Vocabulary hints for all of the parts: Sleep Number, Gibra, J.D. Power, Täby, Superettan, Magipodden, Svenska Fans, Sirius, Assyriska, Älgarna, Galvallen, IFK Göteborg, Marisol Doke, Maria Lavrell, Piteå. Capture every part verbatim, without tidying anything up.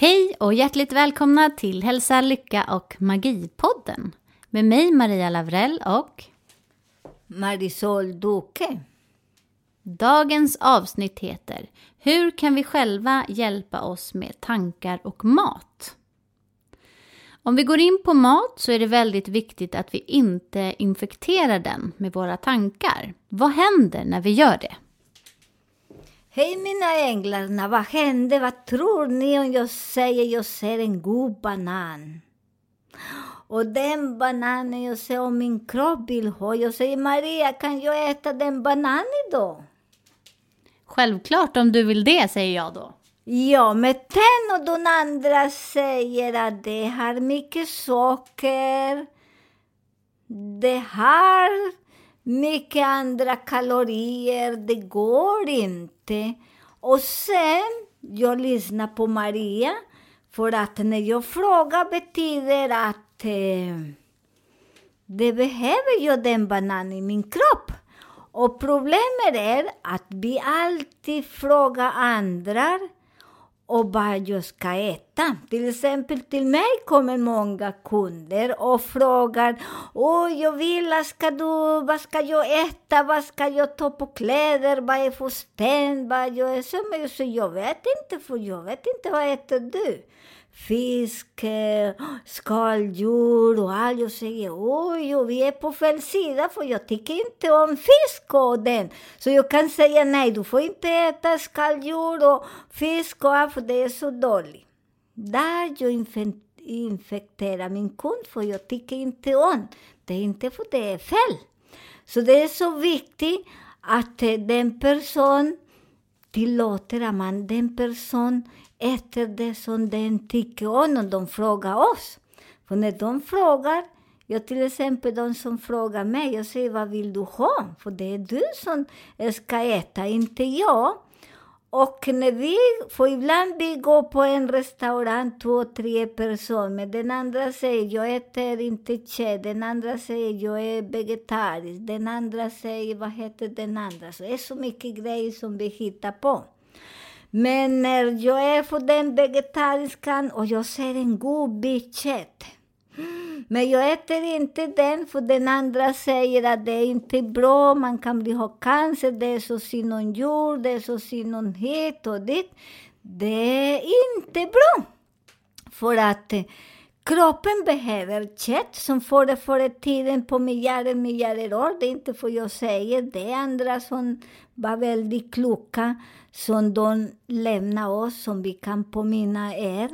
Hej och hjärtligt välkomna till Hälsa, Lycka och Magipodden. Med mig Maria Lavrell och Marisol Doke. Dagens avsnitt heter Hur kan vi själva hjälpa oss med tankar och mat? Om vi går in på mat så är det väldigt viktigt att vi inte infekterar den med våra tankar. Vad händer när vi gör det? Hej mina änglarna, vad hände? Vad tror ni om jag säger jag ser en god banan? Och den bananen jag ser om min kropp vill ha. Jag säger Maria, kan jag äta den bananen då? Självklart om du vill det, säger jag då. Ja, men den och den andra säger att det har mycket socker. Det har... mycket andra kalorier, det går inte. Och sen, jag lyssnar på Maria. För att när jag frågar betyder att eh, det behöver jag den bananen i min kropp. Och problemet är att vi alltid frågar andra och vad jag ska äta. Till exempel till mig kommer många kunder och frågar. Åh, jag vill, ska du, vad ska jag äta? Vad ska jag ta på kläder? Vad är för spänn? Vad jag är? Så jag vet inte, för jag vet inte vad äter du. Fisk, skaldjur och allt. Jag säger, oj, vi är på fel sida för jag tycker inte om fisk och den. Så jag kan säga nej, du får inte äta skaldjur och fisk och allt för det är så dåligt. Där jag infekterar min kund för jag tycker inte om. Det är inte för det är fel. Så det är så viktigt att den person tillåter att man den person äter det som den tycker om och de frågar oss. För när de frågar, jag till exempel de som frågar mig, jag säger vad vill du ha? För det är du som ska äta, inte jag. Och när vi, för ibland vi går på en restaurang, två, tre personer. Den andra säger jag äter inte kött, den andra säger jag är vegetarisk, den andra säger vad heter den andra. Så det är så mycket grejer som vi hittar på. Men när jag är för den vegetariskan och jag ser en god bit kött. Men jag äter inte den för den andra säger att det är inte bra, man kan bli ha cancer, det är så synd djur, det är så synd hit och dit. Det är inte bra. För att kroppen behöver kött som får det förr i tiden på miljarder, miljarder år. Det är inte för jag säger, det är andra som var väldigt kloka som de lämnar oss som vi kan påminna er.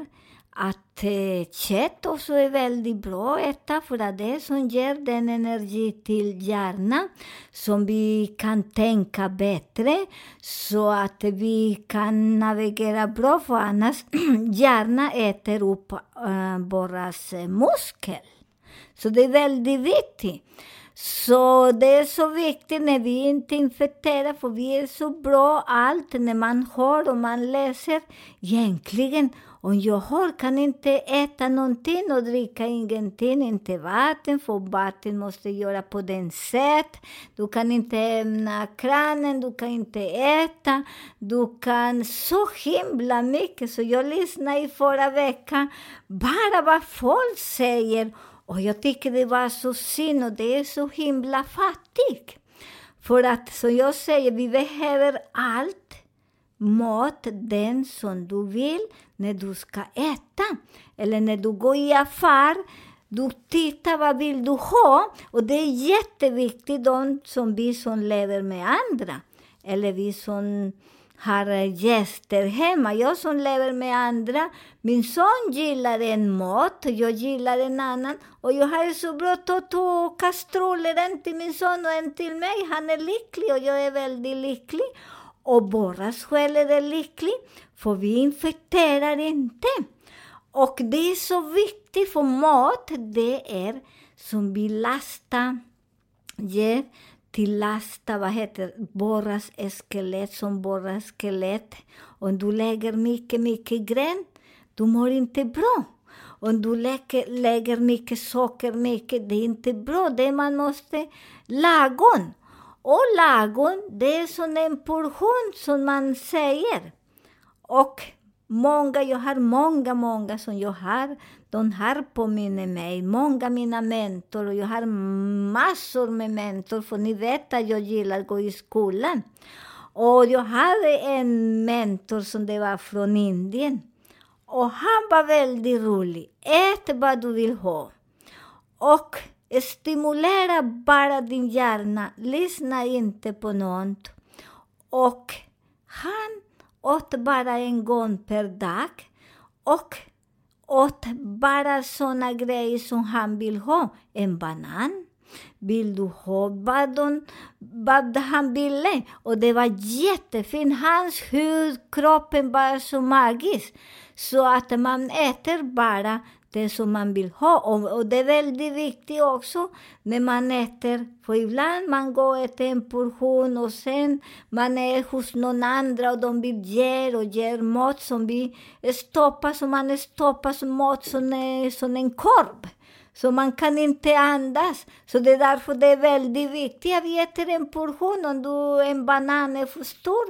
Att eh, kött också är väldigt bra att äta för att det som ger den energi till hjärnan som vi kan tänka bättre så att vi kan navigera bra för annars hjärnan äter upp äh, våra muskler. Så det är väldigt viktigt. Så det är så viktigt när vi inte infekterar för vi är så bra allt när man hör och man läser egentligen. Om jag hör kan inte äta någonting och dricka ingenting, inte vatten, för vatten måste göra på den sätt. Du kan inte ämna kranen, du kan inte äta, du kan så himla mycket. Så jag lyssnade i förra veckan, bara vad folk säger. Och jag tycker det var så synd och det är så himla fattigt. För att som jag säger, vi behöver allt. Mat den som du vill när du ska äta. Eller när du går i affär. Du tittar vad vill du ha. Och det är jätteviktigt de som vi som lever med andra. Eller vi som har gäster hemma. Jag som lever med andra. Min son gillar en mat. Jag gillar en annan. Och jag har ju så bra två kastruller. En till min son och en till mig. Han är lycklig och jag är väldigt lycklig. Och våra själar är lycklig. För vi infekterar inte. Och det är så viktigt för mat. Det är som vi lastar. Ger till lasta, vad heter borras skelett som borras skelett. Om du lägger mycket, mycket grön, du mår inte bra. Om du lägger, lägger mycket socker, mycket, det är inte bra. Det man måste lagom. Och lagom, det är som en portion som man säger. Och många, jag har många, många som jag har. De här påminner mig. Många mina mentor. Och jag har massor med mentor. För ni vet att jag gillar att gå i skolan. Och jag hade en mentor som det var från Indien. Och han var väldigt rolig. Ät vad du vill ha. Och stimulera bara din hjärna. Lyssna inte på något. Och han åt bara en gång per dag. Och åt bara såna grejer som han vill ha. En banan. Vill du ha badon, vad han ville. Och det var jättefint. Hans hud, kroppen var så magisk. Så att man äter bara det som man vill ha. Och, och det är väldigt viktigt också när man äter. För ibland man går och äter en portion och sen man är hos någon andra och de vill ge och ger mat som vi stoppar. Så man stoppar mat som, är, som en korv. Så man kan inte andas. Så det är därför det är väldigt viktigt att vi äter en portion. Om du, en banan är för stor,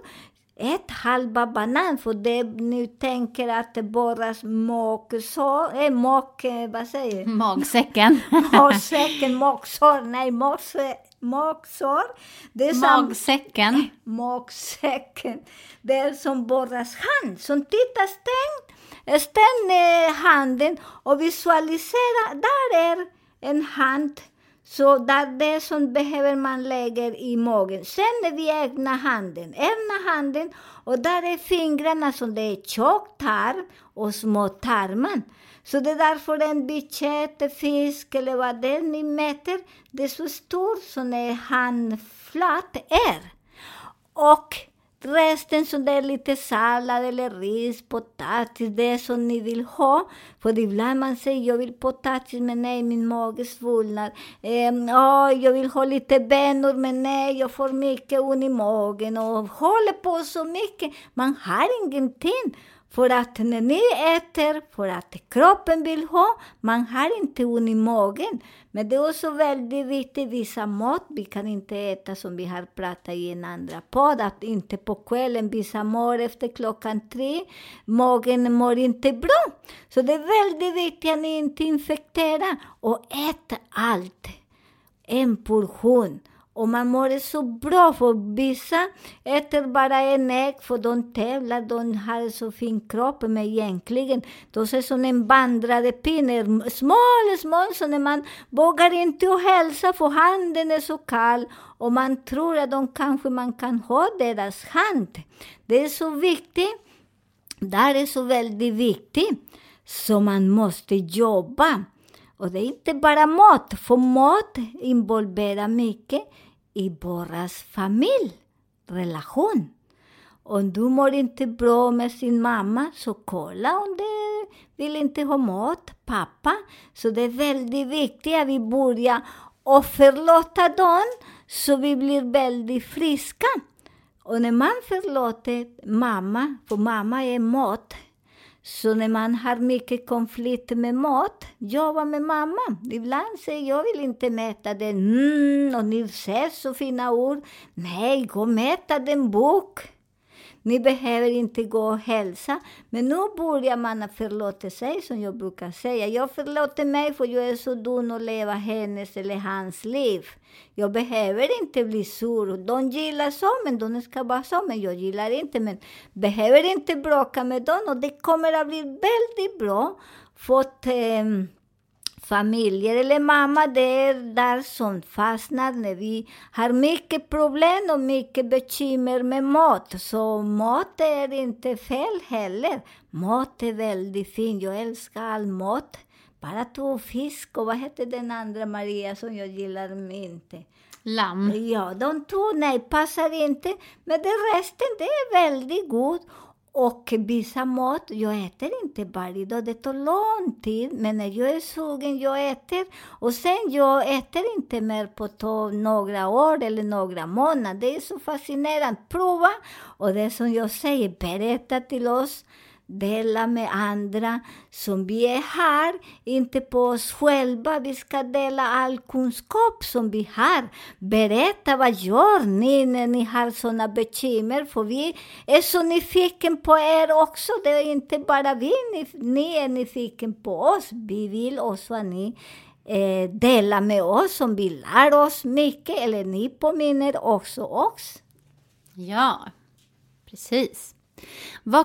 ett halva banan, för det nu tänker att det borras mag, så, eh, mag, vad säger? Magsäcken. Magsäcken, magsår, nej, magsår. magsår. Det är magsäcken. Som, magsäcken. Det är som borras hand, som tittar stängt, stäng handen och visualisera, där är en hand. Så där det som behöver man lägger i magen. Sen är vi egna handen. Egna handen. Och där är fingrarna som det är tjock tarm och små tarmen. Så det är därför en bichett, fisk eller vad det är ni mäter. Det är så stor som en handflat är. Och resten som det är lite sallad eller ris, potatis, det som ni vill ha. För ibland man säger, jag vill potatis, men nej, min mage svullnar. Eh, oh, jag vill ha lite benor, men nej, jag får mycket ont i magen. Och håller på så mycket. Man har ingenting. För att när ni äter, för att kroppen vill ha, man har inte ont i magen. Men det är också väldigt viktigt, vissa mat vi kan inte äta som vi har pratat i en andra podd. Att inte på kvällen, vissa mår efter klockan tre, magen mår inte bra. Så det är väldigt viktigt att ni inte infekterar och äta allt. En portion. Och man mår så bra, för vissa äter bara en ägg, för de tävlar, de har så fin kropp, men egentligen de ser som en vandrade pinne, smal, smal, så när man vågar inte att hälsa, för handen är så kall och man tror att de kanske man kan ha deras hand. Det är så viktigt, det är så väldigt viktigt, så man måste jobba. Och det är inte bara mat, för mat involverar mycket i våras familj, relation. Om du mår inte bra med sin mamma, så kolla om du vill inte ha mat, pappa. Så det är väldigt viktigt att vi börjar och förlåta dem, så vi blir väldigt friska. Och när man förlåter mamma, för mamma är mat. Så när man har mycket konflikt med mat, jobba med mamma. Ibland säger jag vill inte mäta den. Mm, och ni ser så fina ord. Nej, gå och mäta den bok. Ni behöver inte gå och hälsa. Men nu börjar man förlåta sig, som jag brukar säga. Jag förlåter mig, för jag är så dum att leva hennes eller hans liv. Jag behöver inte bli sur. De gillar så, men de ska vara så. Men jag gillar inte, men behöver inte bråka med dem. Och det kommer att bli väldigt bra. För att eh, familjer eller mamma, det är där som fastnar när vi har mycket problem och mycket bekymmer med mat. Så mat är inte fel heller. Mat är väldigt fint. Jag älskar all mat. Bara två fisk och vad heter den andra Maria som jag gillar inte? Lamm. Ja, de två nej, passar inte. Men det resten det är väldigt god. Och vissa mat, jag äter inte varje dag, det tar lång tid. Men när jag är sugen, jag äter. Och sen, jag äter inte mer på to- några år eller några månader. Det är så fascinerande. Prova, och det som jag säger, berätta till oss. Dela med andra som vi är här, inte på oss själva. Vi ska dela all kunskap som vi har. Berätta, vad gör ni när ni har sådana bekymmer? För vi är så nyfiken på er också. Det är inte bara vi, ni, ni är nyfiken på oss. Vi vill också att ni eh, delar med oss som vi lär oss mycket. Eller ni påminner också oss. Ja, precis. Vad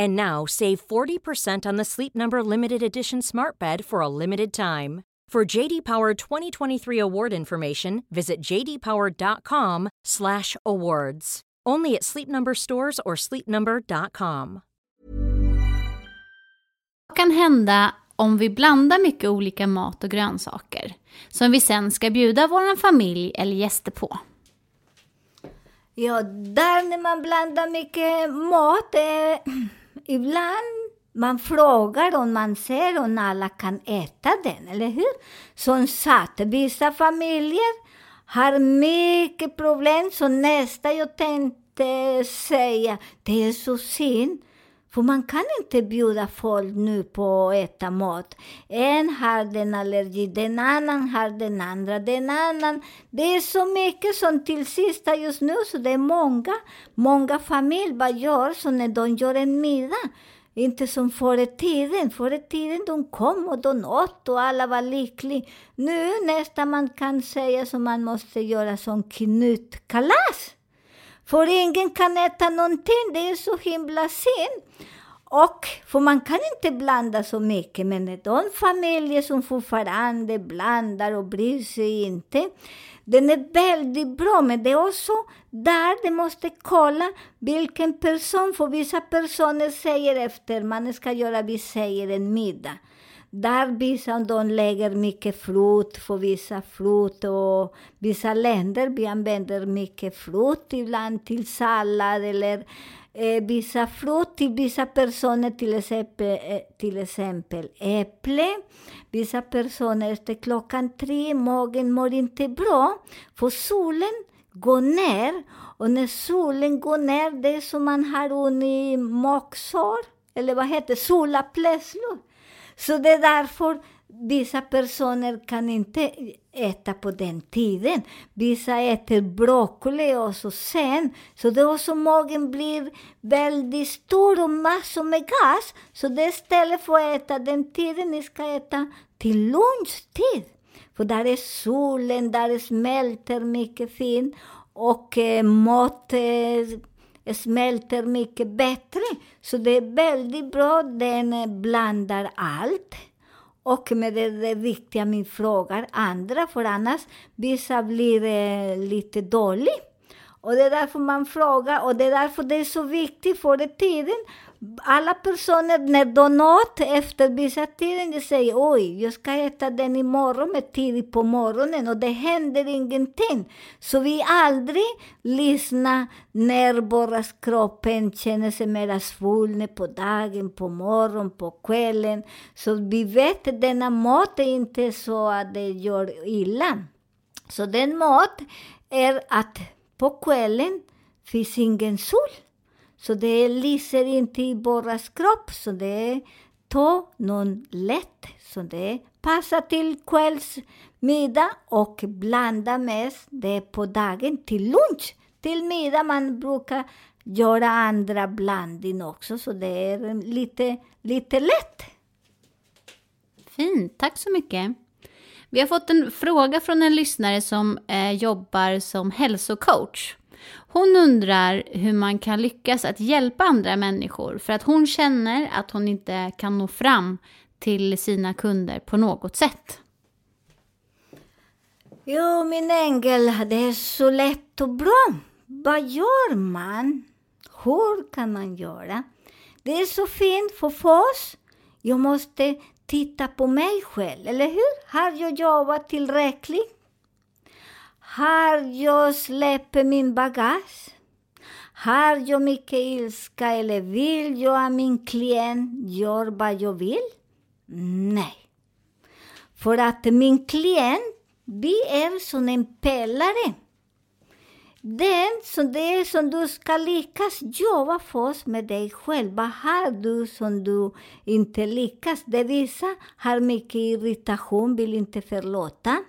And now, save forty percent on the Sleep Number Limited Edition Smart Bed for a limited time. For J D. Power twenty twenty-three award information, visit jdpower.com slash awards. Only at Sleep Number stores or sleep number dot com. Vad kan hända om vi blandar mycket olika mat och grönsaker som vi sen ska bjuda vår familj eller gäster på? Ja, där när man blandar mycket mat, eh, ibland man frågar om man ser om alla kan äta den, eller hur? Som sagt, vissa familjer har mycket problem, så nästa jag tänkte säga, det är så synd. För man kan inte bjuda folk nu på att äta mat. En har den allergi, den annan har den andra, den annan. Det är så mycket som till sist just nu, så det är många, många familjer vad gör så när de gör en middag. Inte som förr i tiden. Förr i tiden de kom och de åt och alla var lyckliga. Nu nästan man kan säga så man måste göra som knutkalas. För ingen kan äta någonting, det är så himla synd. Och för man kan inte blanda så mycket, men de familjer som fortfarande blandar och bryr sig inte, den är väldigt bra, men det är också där de måste kolla vilken person, för vissa personer säger efter man ska göra, vi säger en middag. Där vissa de lägger mycket frukt, för vissa frukt och vissa länder vi använder mycket frukt ibland till sallad eller eh, vissa frukt till vissa personer, till exempel, eh, till exempel äpple. Vissa personer efter klockan tre, magen mår inte bra för solen går ner, och när solen går ner det är som man har en magsår, eller vad heter det, solaplöjslor. Så det är därför vissa personer kan inte äta på den tiden. Vissa äter broccoli och så sen. Så det också magen blir väldigt stor och massor med gas. Så det istället för att äta den tiden, ni ska äta till lunchtid. För där är solen, där smälter mycket fint. Och eh, mat... Eh, smälter mycket bättre, så det är väldigt bra, den blandar allt. Och med det, det viktiga, min frågar andra, för annars vissa blir eh, lite dålig. Och det är därför man frågar, och det är därför det är så viktigt för tiden. alla personer när de åt efter vissa tiden säger oj, jag ska äta den imorgon med tidigt på morgonen och det händer ingenting. Så vi aldrig lyssnar när våra kroppen känner sig mer svullna på dagen, på morgonen, på kvällen. Så vi vet att denna mat är inte så att det gör illa. Så den mat är att på kvällen finns ingen sol. Så det lyser inte i våra kropp, så det tar någon lätt. Så det passar till kvällsmiddag och blanda mest det på dagen till lunch. Till middag man brukar göra andra blandning också, så det är lite, lite lätt. Fint, tack så mycket. Vi har fått en fråga från en lyssnare som eh, jobbar som hälsocoach. Hon undrar hur man kan lyckas att hjälpa andra människor för att hon känner att hon inte kan nå fram till sina kunder på något sätt. Jo, min ängel, det är så lätt och bra. Vad gör man? Hur kan man göra? Det är så fint för oss. Jag måste titta på mig själv, eller hur? Har jag jobbat tillräckligt? Har jag släppt min bagage? Har jag mycket ilska eller vill jag att min klient gör vad jag vill? Nej. För att min klient, vi är som en pelare. Den som det är som du ska lyckas jobba först med dig själv. Vad har du som du inte lyckas? Det vissa har mycket irritation, vill inte förlåta.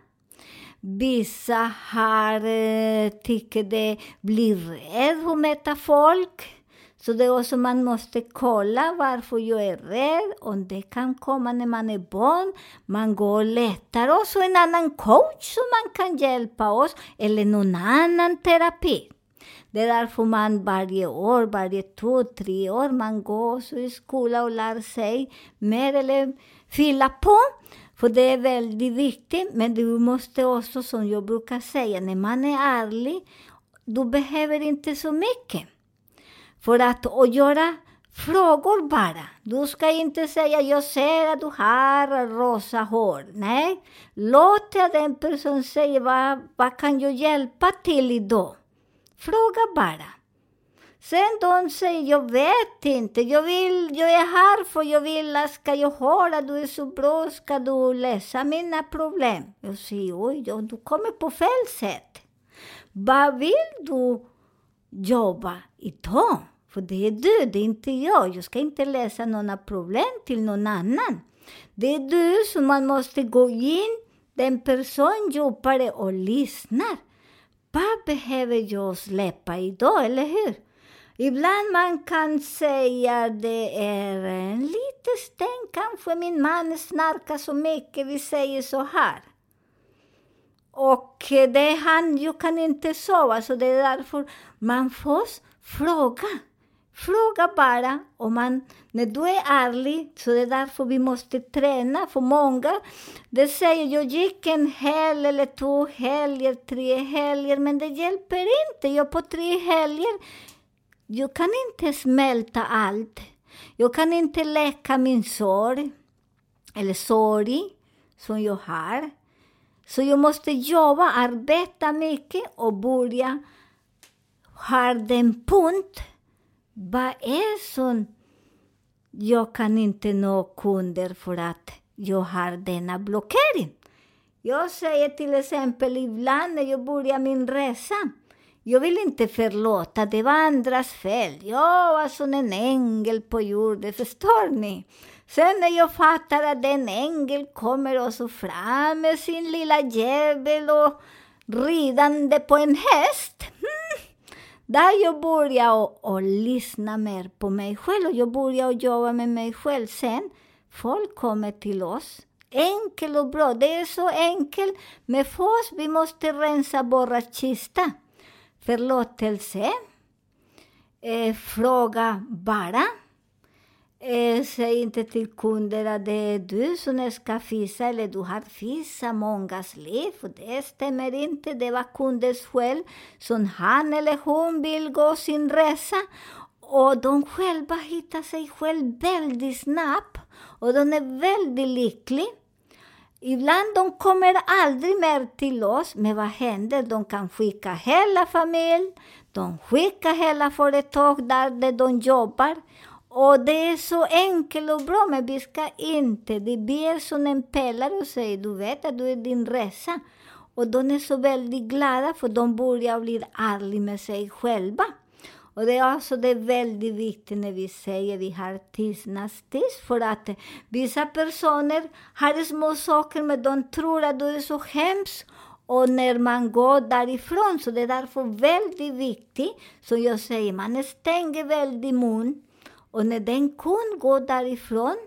Vissa har eh, tycker det blir rädd att möta folk. Så det är också man måste kolla varför jag är rädd. Om det kan komma när man är barn. Man går och letar också en annan coach som man kan hjälpa oss. Eller någon annan terapi. Det är därför man varje år, varje två, tre år. Man går så i skola och lär sig mer eller fylla på. För det är väldigt viktigt, men du måste också, som jag brukar säga, när man är ärlig, du behöver inte så mycket. För att och göra frågor bara. Du ska inte säga, jag ser att du har rosa hår. Nej, låt den personen säga, vad, vad kan jag hjälpa till idag? Fråga bara. Sen de säger, jag vet inte, jag, vill, jag är här för jag vill, ska jag höra, du är så bra, ska du läsa mina problem? Jag säger, oj, du kommer på fel sätt. Vad vill du jobba idag? För det är du, det är inte jag. Jag ska inte läsa några problem till någon annan. Det är du som man måste gå in, den person djupare och lyssnar. Vad behöver jag släppa idag, eller hur? Ibland man kan säga det är en liten stäng. Kanske min man snarkar så mycket. Vi säger så här. Och det han, jag kan inte sova. Så det är därför man får fråga. Fråga bara. Och man, när du är ärlig. Så det är därför vi måste träna. För många. Det säger jag gick en helg. Eller två helger. Tre helger. Men det hjälper inte. Jag på tre helger. Jag kan inte smälta allt. Jag kan inte läka min sorg. Eller sorg som jag har. Så jag måste jobba, arbeta mycket och börja ha den punkt. Vad är som jag kan inte nå kunder för att jag har denna blockering? Jag säger till exempel ibland när jag börjar min resa. Jag vill inte förlåta, det var andras fel. Jag var som en ängel på jorden, förstår ni? Sen när jag fattar att den ängel kommer och så fram med sin lilla djävul och ridande på en häst. Mm. Där jag börjar och, och lyssna mer på mig själv och jag börjar jobba med mig själv. Sen folk kommer till oss. Enkel och bra, det är så enkelt. Med oss vi måste rensa våra kista. Förlåtelse, eh, fråga bara, eh, säg inte till kunder att det är du som ska fisa eller du har fisa mångas liv. Och det stämmer inte, det var kundens själv som han eller hon vill gå sin resa Och de själva hittar sig själv väldigt snabbt. Och de är väldigt lyckliga. Ibland de kommer aldrig mer till oss. Men vad händer? De kan skicka hela familj. De skickar hela företag där de jobbar. Och det är så enkelt och bra. Men vi ska inte. Det blir som en pelare och säger. Du vet att du är din resa. Och de är så väldigt glada. För de börjar bli ärliga med sig själva. Och det är också det är väldigt viktigt när vi säger att vi har tystnadstis. För att vissa personer har små saker men de tror att det är så hemskt. Och när man går därifrån så det är därför väldigt viktigt. Som jag säger, man stänger väldigt mun. Och när den kund går därifrån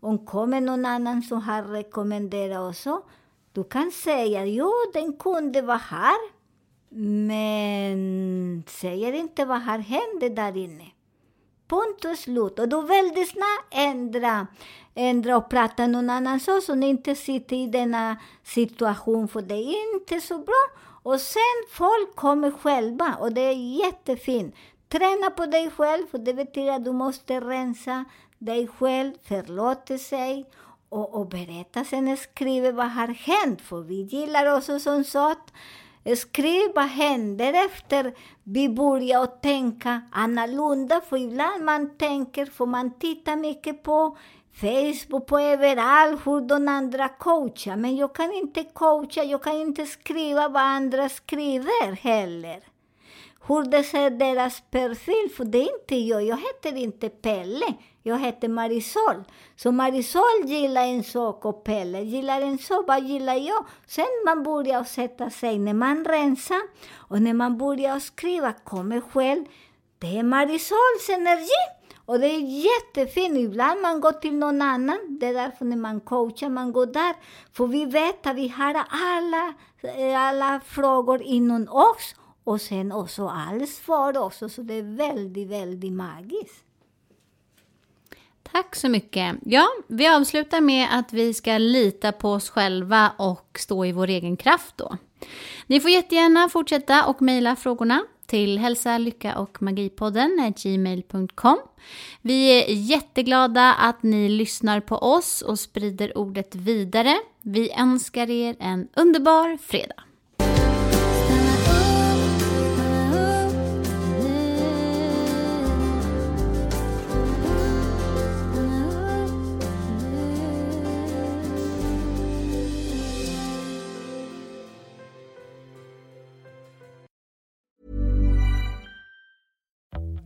och kommer någon annan som har rekommenderat också. Du kan säga, jo den kunde vara här. Men säger inte vad här händer där inne. Punkt och slut. Och då väldigt snabbt ändra, ändra och prata någon annan så som inte sitter i denna situation. För det är inte så bra. Och sen folk kommer själva. Och det är jättefint. Träna på dig själv. För det betyder att du måste rensa dig själv. Förlåta sig. Och, och berätta sen skriva vad har hänt. För vi gillar också sånt sånt. Skriv vad händer efter vi börjar tänka annorlunda. För ibland man tänker, för man tittar mycket på Facebook, på överallt, hur de andra coachar. Men jag kan inte coacha, jag kan inte skriva vad andra skriver heller. Hur det ser deras perfil, för det är inte jag. Jag heter inte Pelle, jag heter Marisol. Så Marisol gillar en sak och Pelle gillar en sak, vad gillar jag? Sen man börjar sätta sig, när man rensar och när man börjar skriva, kommer själv. Det är Marisols energi. Och det är jättefint. Ibland man går till någon annan. Det är därför när man coachar man går där. För vi vet att vi har alla, alla frågor inom oss. Och sen också alls svar också. Så det är väldigt, väldigt magiskt. Tack så mycket. Ja, vi avslutar med att vi ska lita på oss själva och stå i vår egen kraft då. Ni får jättegärna fortsätta och mejla frågorna till hälsa, lycka och magipodden at gmail dot com. Vi är jätteglada att ni lyssnar på oss och sprider ordet vidare. Vi önskar er en underbar fredag.